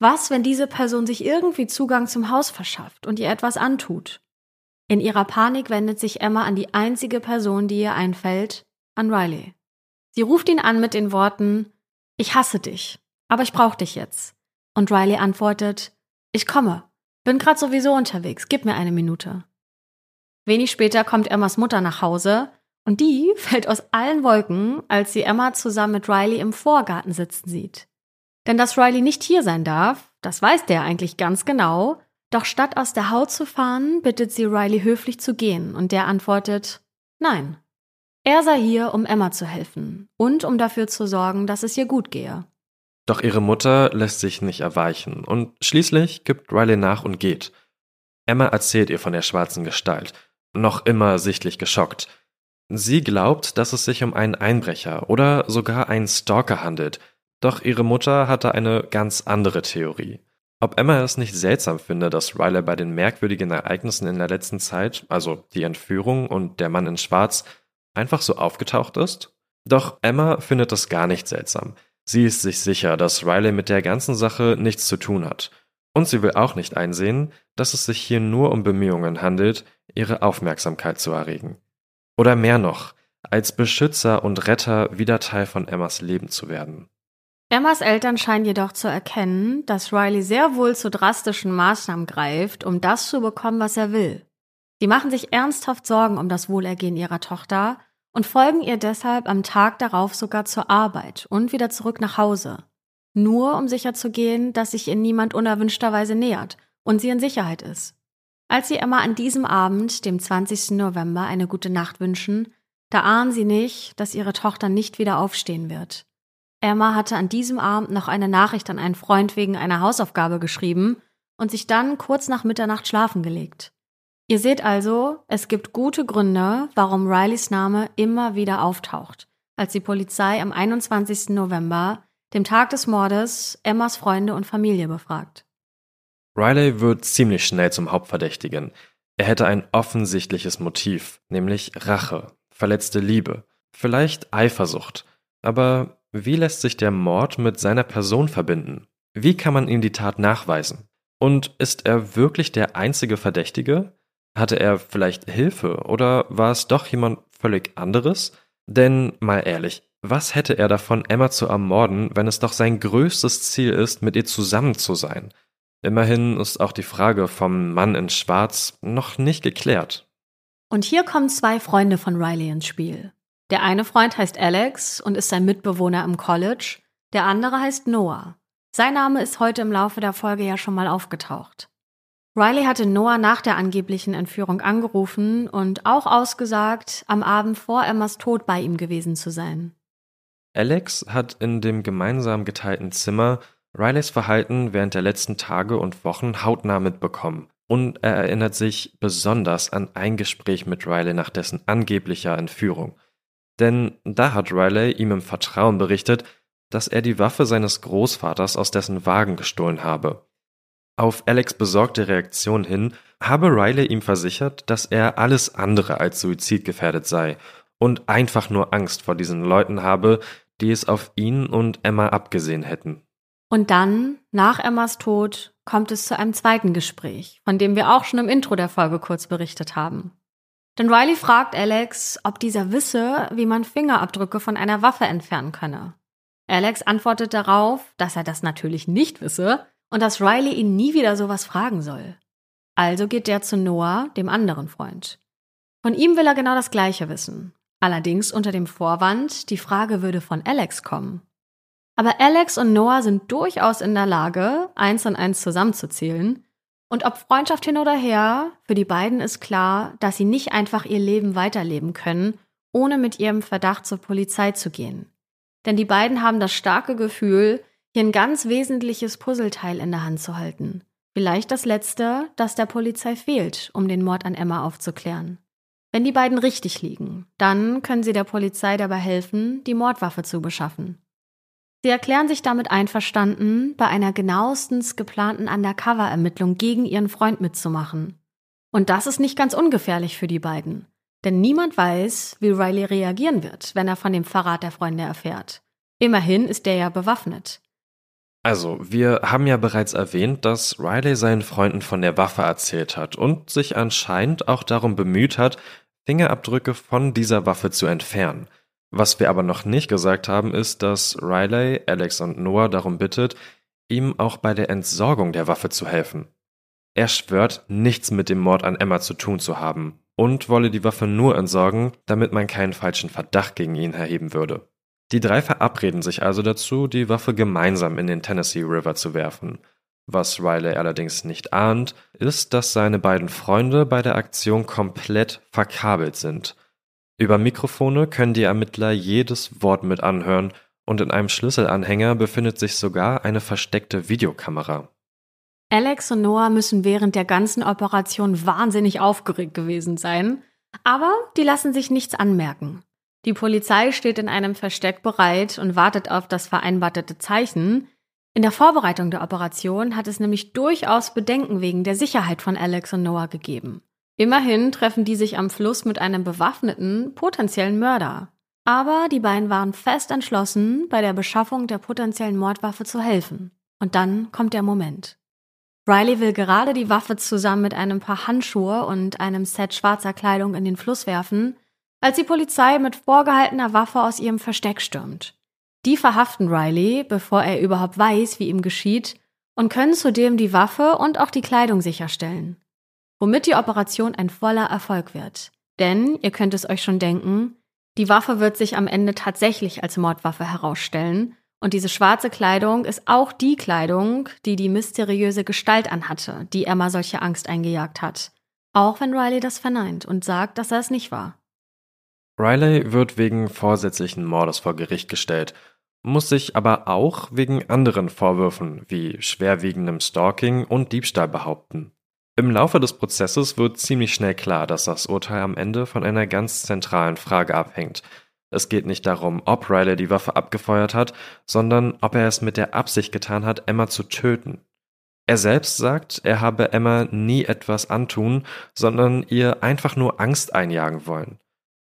Was, wenn diese Person sich irgendwie Zugang zum Haus verschafft und ihr etwas antut? In ihrer Panik wendet sich Emma an die einzige Person, die ihr einfällt, an Riley. Sie ruft ihn an mit den Worten, »Ich hasse dich, aber ich brauche dich jetzt.« Und Riley antwortet, »Ich komme, bin gerade sowieso unterwegs, gib mir eine Minute.« Wenig später kommt Emmas Mutter nach Hause und die fällt aus allen Wolken, als sie Emma zusammen mit Riley im Vorgarten sitzen sieht. Denn dass Riley nicht hier sein darf, das weiß der eigentlich ganz genau, doch statt aus der Haut zu fahren, bittet sie Riley höflich zu gehen und der antwortet, nein. Er sei hier, um Emma zu helfen und um dafür zu sorgen, dass es ihr gut gehe. Doch ihre Mutter lässt sich nicht erweichen und schließlich gibt Riley nach und geht. Emma erzählt ihr von der schwarzen Gestalt, noch immer sichtlich geschockt. Sie glaubt, dass es sich um einen Einbrecher oder sogar einen Stalker handelt, doch ihre Mutter hatte eine ganz andere Theorie. Ob Emma es nicht seltsam finde, dass Riley bei den merkwürdigen Ereignissen in der letzten Zeit, also die Entführung und der Mann in Schwarz, einfach so aufgetaucht ist? Doch Emma findet das gar nicht seltsam. Sie ist sich sicher, dass Riley mit der ganzen Sache nichts zu tun hat. Und sie will auch nicht einsehen, dass es sich hier nur um Bemühungen handelt, ihre Aufmerksamkeit zu erregen. Oder mehr noch, als Beschützer und Retter wieder Teil von Emmas Leben zu werden. Emmas Eltern scheinen jedoch zu erkennen, dass Riley sehr wohl zu drastischen Maßnahmen greift, um das zu bekommen, was er will. Sie machen sich ernsthaft Sorgen um das Wohlergehen ihrer Tochter und folgen ihr deshalb am Tag darauf sogar zur Arbeit und wieder zurück nach Hause. Nur um sicherzugehen, dass sich ihr niemand unerwünschterweise nähert und sie in Sicherheit ist. Als sie Emma an diesem Abend, dem 20. November, eine gute Nacht wünschen, da ahnen sie nicht, dass ihre Tochter nicht wieder aufstehen wird. Emma hatte an diesem Abend noch eine Nachricht an einen Freund wegen einer Hausaufgabe geschrieben und sich dann kurz nach Mitternacht schlafen gelegt. Ihr seht also, es gibt gute Gründe, warum Rileys Name immer wieder auftaucht, als die Polizei am 21. November, dem Tag des Mordes, Emmas Freunde und Familie befragt. Riley wird ziemlich schnell zum Hauptverdächtigen. Er hätte ein offensichtliches Motiv, nämlich Rache, verletzte Liebe, vielleicht Eifersucht, aber wie lässt sich der Mord mit seiner Person verbinden? Wie kann man ihm die Tat nachweisen? Und ist er wirklich der einzige Verdächtige? Hatte er vielleicht Hilfe oder war es doch jemand völlig anderes? Denn, mal ehrlich, was hätte er davon, Emma zu ermorden, wenn es doch sein größtes Ziel ist, mit ihr zusammen zu sein? Immerhin ist auch die Frage vom Mann in Schwarz noch nicht geklärt. Und hier kommen zwei Freunde von Riley ins Spiel. Der eine Freund heißt Alex und ist sein Mitbewohner im College, der andere heißt Noah. Sein Name ist heute im Laufe der Folge ja schon mal aufgetaucht. Riley hatte Noah nach der angeblichen Entführung angerufen und auch ausgesagt, am Abend vor Emmas Tod bei ihm gewesen zu sein. Alex hat in dem gemeinsam geteilten Zimmer Rileys Verhalten während der letzten Tage und Wochen hautnah mitbekommen. Und er erinnert sich besonders an ein Gespräch mit Riley nach dessen angeblicher Entführung. Denn da hat Riley ihm im Vertrauen berichtet, dass er die Waffe seines Großvaters aus dessen Wagen gestohlen habe. Auf Alex' besorgte Reaktion hin habe Riley ihm versichert, dass er alles andere als suizidgefährdet sei und einfach nur Angst vor diesen Leuten habe, die es auf ihn und Emma abgesehen hätten. Und dann, nach Emmas Tod, kommt es zu einem zweiten Gespräch, von dem wir auch schon im Intro der Folge kurz berichtet haben. Denn Riley fragt Alex, ob dieser wisse, wie man Fingerabdrücke von einer Waffe entfernen könne. Alex antwortet darauf, dass er das natürlich nicht wisse und dass Riley ihn nie wieder sowas fragen soll. Also geht der zu Noah, dem anderen Freund. Von ihm will er genau das Gleiche wissen. Allerdings unter dem Vorwand, die Frage würde von Alex kommen. Aber Alex und Noah sind durchaus in der Lage, 1 und 1 zusammenzuzählen. Und ob Freundschaft hin oder her, für die beiden ist klar, dass sie nicht einfach ihr Leben weiterleben können, ohne mit ihrem Verdacht zur Polizei zu gehen. Denn die beiden haben das starke Gefühl, hier ein ganz wesentliches Puzzleteil in der Hand zu halten. Vielleicht das letzte, das der Polizei fehlt, um den Mord an Emma aufzuklären. Wenn die beiden richtig liegen, dann können sie der Polizei dabei helfen, die Mordwaffe zu beschaffen. Sie erklären sich damit einverstanden, bei einer genauestens geplanten Undercover-Ermittlung gegen ihren Freund mitzumachen. Und das ist nicht ganz ungefährlich für die beiden. Denn niemand weiß, wie Riley reagieren wird, wenn er von dem Verrat der Freunde erfährt. Immerhin ist der ja bewaffnet. Also, wir haben ja bereits erwähnt, dass Riley seinen Freunden von der Waffe erzählt hat und sich anscheinend auch darum bemüht hat, Fingerabdrücke von dieser Waffe zu entfernen. Was wir aber noch nicht gesagt haben, ist, dass Riley, Alex und Noah darum bittet, ihm auch bei der Entsorgung der Waffe zu helfen. Er schwört, nichts mit dem Mord an Emma zu tun zu haben und wolle die Waffe nur entsorgen, damit man keinen falschen Verdacht gegen ihn erheben würde. Die drei verabreden sich also dazu, die Waffe gemeinsam in den Tennessee River zu werfen. Was Riley allerdings nicht ahnt, ist, dass seine beiden Freunde bei der Aktion komplett verkabelt sind. Über Mikrofone können die Ermittler jedes Wort mit anhören und in einem Schlüsselanhänger befindet sich sogar eine versteckte Videokamera. Alex und Noah müssen während der ganzen Operation wahnsinnig aufgeregt gewesen sein, aber die lassen sich nichts anmerken. Die Polizei steht in einem Versteck bereit und wartet auf das vereinbarte Zeichen. In der Vorbereitung der Operation hat es nämlich durchaus Bedenken wegen der Sicherheit von Alex und Noah gegeben. Immerhin treffen die sich am Fluss mit einem bewaffneten, potenziellen Mörder. Aber die beiden waren fest entschlossen, bei der Beschaffung der potenziellen Mordwaffe zu helfen. Und dann kommt der Moment. Riley will gerade die Waffe zusammen mit einem paar Handschuhe und einem Set schwarzer Kleidung in den Fluss werfen, als die Polizei mit vorgehaltener Waffe aus ihrem Versteck stürmt. Die verhaften Riley, bevor er überhaupt weiß, wie ihm geschieht, und können zudem die Waffe und auch die Kleidung sicherstellen. Womit die Operation ein voller Erfolg wird. Denn, ihr könnt es euch schon denken, die Waffe wird sich am Ende tatsächlich als Mordwaffe herausstellen. Und diese schwarze Kleidung ist auch die Kleidung, die die mysteriöse Gestalt anhatte, die Emma solche Angst eingejagt hat. Auch wenn Riley das verneint und sagt, dass er es nicht war. Riley wird wegen vorsätzlichen Mordes vor Gericht gestellt, muss sich aber auch wegen anderen Vorwürfen wie schwerwiegendem Stalking und Diebstahl behaupten. Im Laufe des Prozesses wird ziemlich schnell klar, dass das Urteil am Ende von einer ganz zentralen Frage abhängt. Es geht nicht darum, ob Riley die Waffe abgefeuert hat, sondern ob er es mit der Absicht getan hat, Emma zu töten. Er selbst sagt, er habe Emma nie etwas antun, sondern ihr einfach nur Angst einjagen wollen.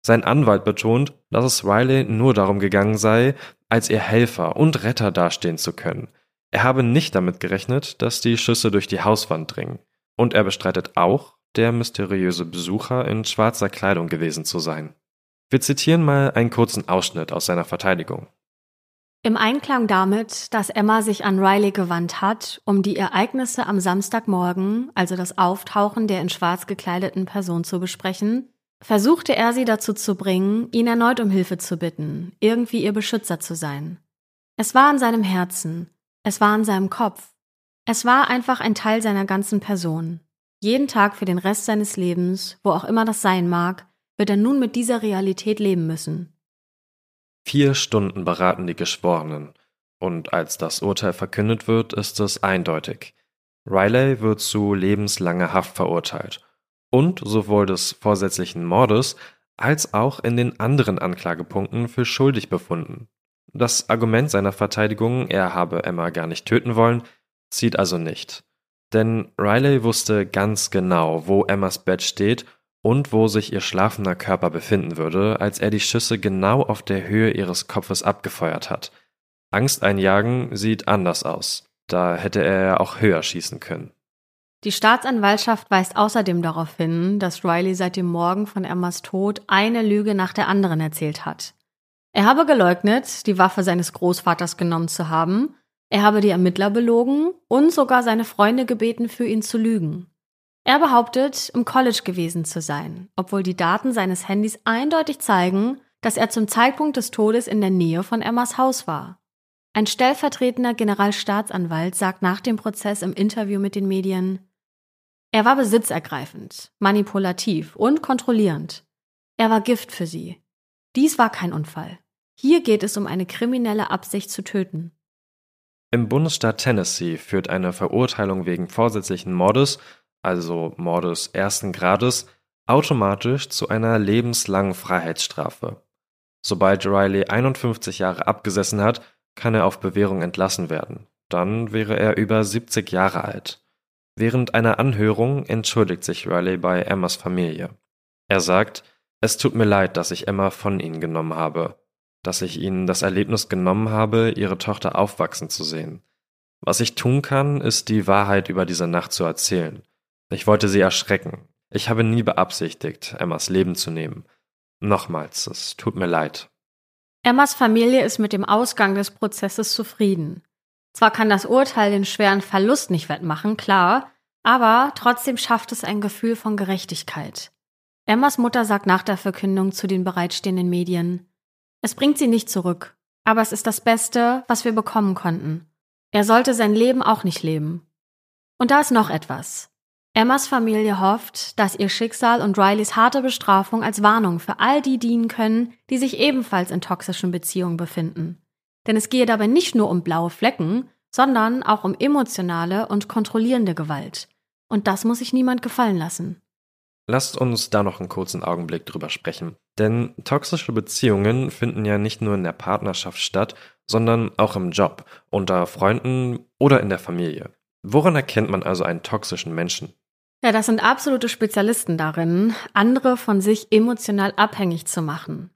Sein Anwalt betont, dass es Riley nur darum gegangen sei, als ihr Helfer und Retter dastehen zu können. Er habe nicht damit gerechnet, dass die Schüsse durch die Hauswand dringen. Und er bestreitet auch, der mysteriöse Besucher in schwarzer Kleidung gewesen zu sein. Wir zitieren mal einen kurzen Ausschnitt aus seiner Verteidigung. Im Einklang damit, dass Emma sich an Riley gewandt hat, um die Ereignisse am Samstagmorgen, also das Auftauchen der in schwarz gekleideten Person zu besprechen, versuchte er sie dazu zu bringen, ihn erneut um Hilfe zu bitten, irgendwie ihr Beschützer zu sein. Es war in seinem Herzen, es war in seinem Kopf, es war einfach ein Teil seiner ganzen Person. Jeden Tag für den Rest seines Lebens, wo auch immer das sein mag, wird er nun mit dieser Realität leben müssen. 4 Stunden beraten die Geschworenen und als das Urteil verkündet wird, ist es eindeutig. Riley wird zu lebenslanger Haft verurteilt. Und sowohl des vorsätzlichen Mordes als auch in den anderen Anklagepunkten für schuldig befunden. Das Argument seiner Verteidigung, er habe Emma gar nicht töten wollen, zieht also nicht. Denn Riley wusste ganz genau, wo Emmas Bett steht und wo sich ihr schlafender Körper befinden würde, als er die Schüsse genau auf der Höhe ihres Kopfes abgefeuert hat. Angst einjagen sieht anders aus, da hätte er ja auch höher schießen können. Die Staatsanwaltschaft weist außerdem darauf hin, dass Riley seit dem Morgen von Emmas Tod eine Lüge nach der anderen erzählt hat. Er habe geleugnet, die Waffe seines Großvaters genommen zu haben, er habe die Ermittler belogen und sogar seine Freunde gebeten, für ihn zu lügen. Er behauptet, im College gewesen zu sein, obwohl die Daten seines Handys eindeutig zeigen, dass er zum Zeitpunkt des Todes in der Nähe von Emmas Haus war. Ein stellvertretender Generalstaatsanwalt sagt nach dem Prozess im Interview mit den Medien: Er war besitzergreifend, manipulativ und kontrollierend. Er war Gift für sie. Dies war kein Unfall. Hier geht es um eine kriminelle Absicht zu töten. Im Bundesstaat Tennessee führt eine Verurteilung wegen vorsätzlichen Mordes, also Mordes ersten Grades, automatisch zu einer lebenslangen Freiheitsstrafe. Sobald Riley 51 Jahre abgesessen hat, kann er auf Bewährung entlassen werden. Dann wäre er über 70 Jahre alt. Während einer Anhörung entschuldigt sich Riley bei Emmas Familie. Er sagt, es tut mir leid, dass ich Emma von ihnen genommen habe. Dass ich ihnen das Erlebnis genommen habe, ihre Tochter aufwachsen zu sehen. Was ich tun kann, ist, die Wahrheit über diese Nacht zu erzählen. Ich wollte sie erschrecken. Ich habe nie beabsichtigt, Emmas Leben zu nehmen. Nochmals, es tut mir leid. Emmas Familie ist mit dem Ausgang des Prozesses zufrieden. Zwar kann das Urteil den schweren Verlust nicht wettmachen, klar, aber trotzdem schafft es ein Gefühl von Gerechtigkeit. Emmas Mutter sagt nach der Verkündung zu den bereitstehenden Medien: Es bringt sie nicht zurück, aber es ist das Beste, was wir bekommen konnten. Er sollte sein Leben auch nicht leben. Und da ist noch etwas. Emmas Familie hofft, dass ihr Schicksal und Rileys harte Bestrafung als Warnung für all die dienen können, die sich ebenfalls in toxischen Beziehungen befinden. Denn es gehe dabei nicht nur um blaue Flecken, sondern auch um emotionale und kontrollierende Gewalt. Und das muss sich niemand gefallen lassen. Lasst uns da noch einen kurzen Augenblick drüber sprechen. Denn toxische Beziehungen finden ja nicht nur in der Partnerschaft statt, sondern auch im Job, unter Freunden oder in der Familie. Woran erkennt man also einen toxischen Menschen? Ja, das sind absolute Spezialisten darin, andere von sich emotional abhängig zu machen.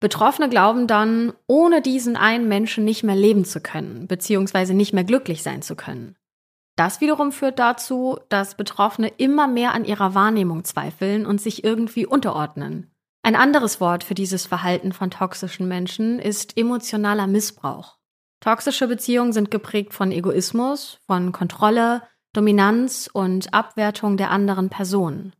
Betroffene glauben dann, ohne diesen einen Menschen nicht mehr leben zu können, beziehungsweise nicht mehr glücklich sein zu können. Das wiederum führt dazu, dass Betroffene immer mehr an ihrer Wahrnehmung zweifeln und sich irgendwie unterordnen. Ein anderes Wort für dieses Verhalten von toxischen Menschen ist emotionaler Missbrauch. Toxische Beziehungen sind geprägt von Egoismus, von Kontrolle, Dominanz und Abwertung der anderen Person.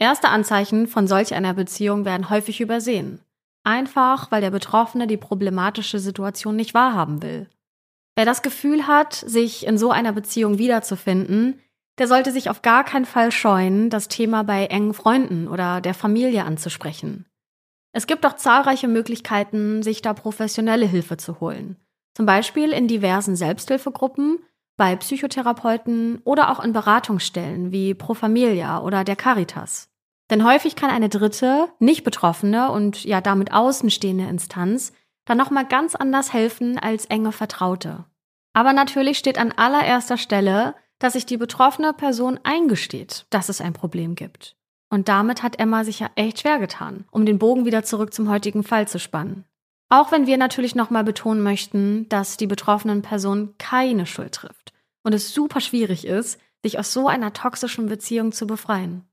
Erste Anzeichen von solch einer Beziehung werden häufig übersehen. Einfach, weil der Betroffene die problematische Situation nicht wahrhaben will. Wer das Gefühl hat, sich in so einer Beziehung wiederzufinden, der sollte sich auf gar keinen Fall scheuen, das Thema bei engen Freunden oder der Familie anzusprechen. Es gibt auch zahlreiche Möglichkeiten, sich da professionelle Hilfe zu holen. Zum Beispiel in diversen Selbsthilfegruppen, bei Psychotherapeuten oder auch in Beratungsstellen wie Pro Familia oder der Caritas. Denn häufig kann eine dritte, nicht betroffene und ja damit außenstehende Instanz dann nochmal ganz anders helfen als enge Vertraute. Aber natürlich steht an allererster Stelle, dass sich die betroffene Person eingesteht, dass es ein Problem gibt. Und damit hat Emma sich ja echt schwer getan, um den Bogen wieder zurück zum heutigen Fall zu spannen. Auch wenn wir natürlich nochmal betonen möchten, dass die betroffenen Personen keine Schuld trifft und es super schwierig ist, sich aus so einer toxischen Beziehung zu befreien.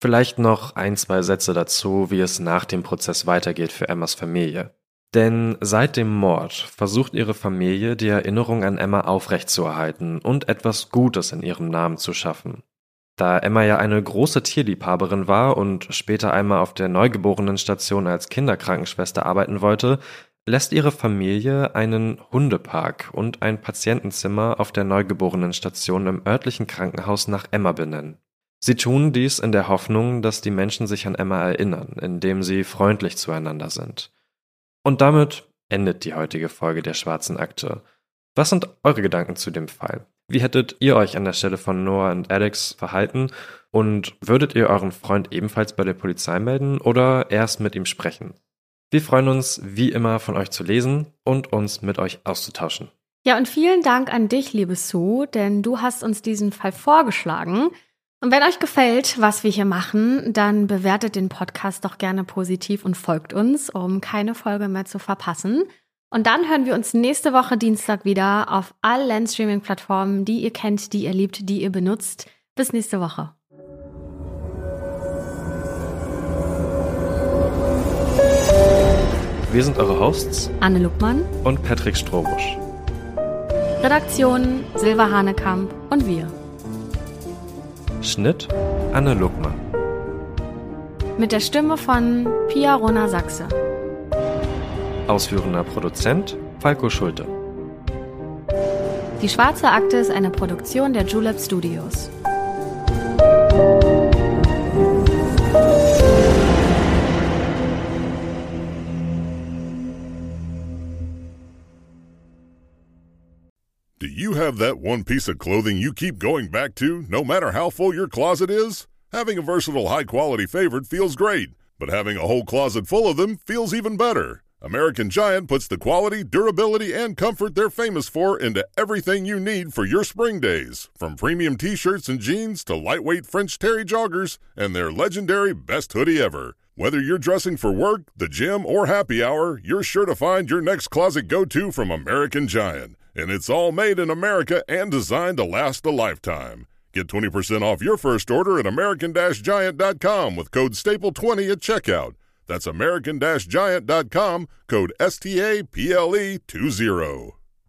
Vielleicht noch ein, zwei Sätze dazu, wie es nach dem Prozess weitergeht für Emmas Familie. Denn seit dem Mord versucht ihre Familie, die Erinnerung an Emma aufrechtzuerhalten und etwas Gutes in ihrem Namen zu schaffen. Da Emma ja eine große Tierliebhaberin war und später einmal auf der Neugeborenenstation als Kinderkrankenschwester arbeiten wollte, lässt ihre Familie einen Hundepark und ein Patientenzimmer auf der Neugeborenenstation im örtlichen Krankenhaus nach Emma benennen. Sie tun dies in der Hoffnung, dass die Menschen sich an Emma erinnern, indem sie freundlich zueinander sind. Und damit endet die heutige Folge der Schwarzen Akte. Was sind eure Gedanken zu dem Fall? Wie hättet ihr euch an der Stelle von Noah und Alex verhalten? Und würdet ihr euren Freund ebenfalls bei der Polizei melden oder erst mit ihm sprechen? Wir freuen uns, wie immer, von euch zu lesen und uns mit euch auszutauschen. Ja, und vielen Dank an dich, liebe Sue, denn du hast uns diesen Fall vorgeschlagen. Und wenn euch gefällt, was wir hier machen, dann bewertet den Podcast doch gerne positiv und folgt uns, um keine Folge mehr zu verpassen. Und dann hören wir uns nächste Woche Dienstag wieder auf allen Streaming-Plattformen, die ihr kennt, die ihr liebt, die ihr benutzt. Bis nächste Woche. Wir sind eure Hosts Anna Lukmann und Patrick Strobusch. Redaktion Silva Hanekamp und wir. Schnitt Anna Lukmann. Mit der Stimme von Pia Sachse. Ausführender Produzent Falko Schulte. Die Schwarze Akte ist eine Produktion der Julep Studios. Do you have that one piece of clothing you keep going back to, no matter how full your closet is? Having a versatile, high-quality favorite feels great, but having a whole closet full of them feels even better. American Giant puts the quality, durability, and comfort they're famous for into everything you need for your spring days, from premium t-shirts and jeans to lightweight French terry joggers and their legendary best hoodie ever. Whether you're dressing for work, the gym, or happy hour, you're sure to find your next closet go-to from American Giant. And it's all made in America and designed to last a lifetime. Get 20% off your first order at American-Giant.com with code STAPLE20 at checkout. That's American-Giant.com, code STAPLE20.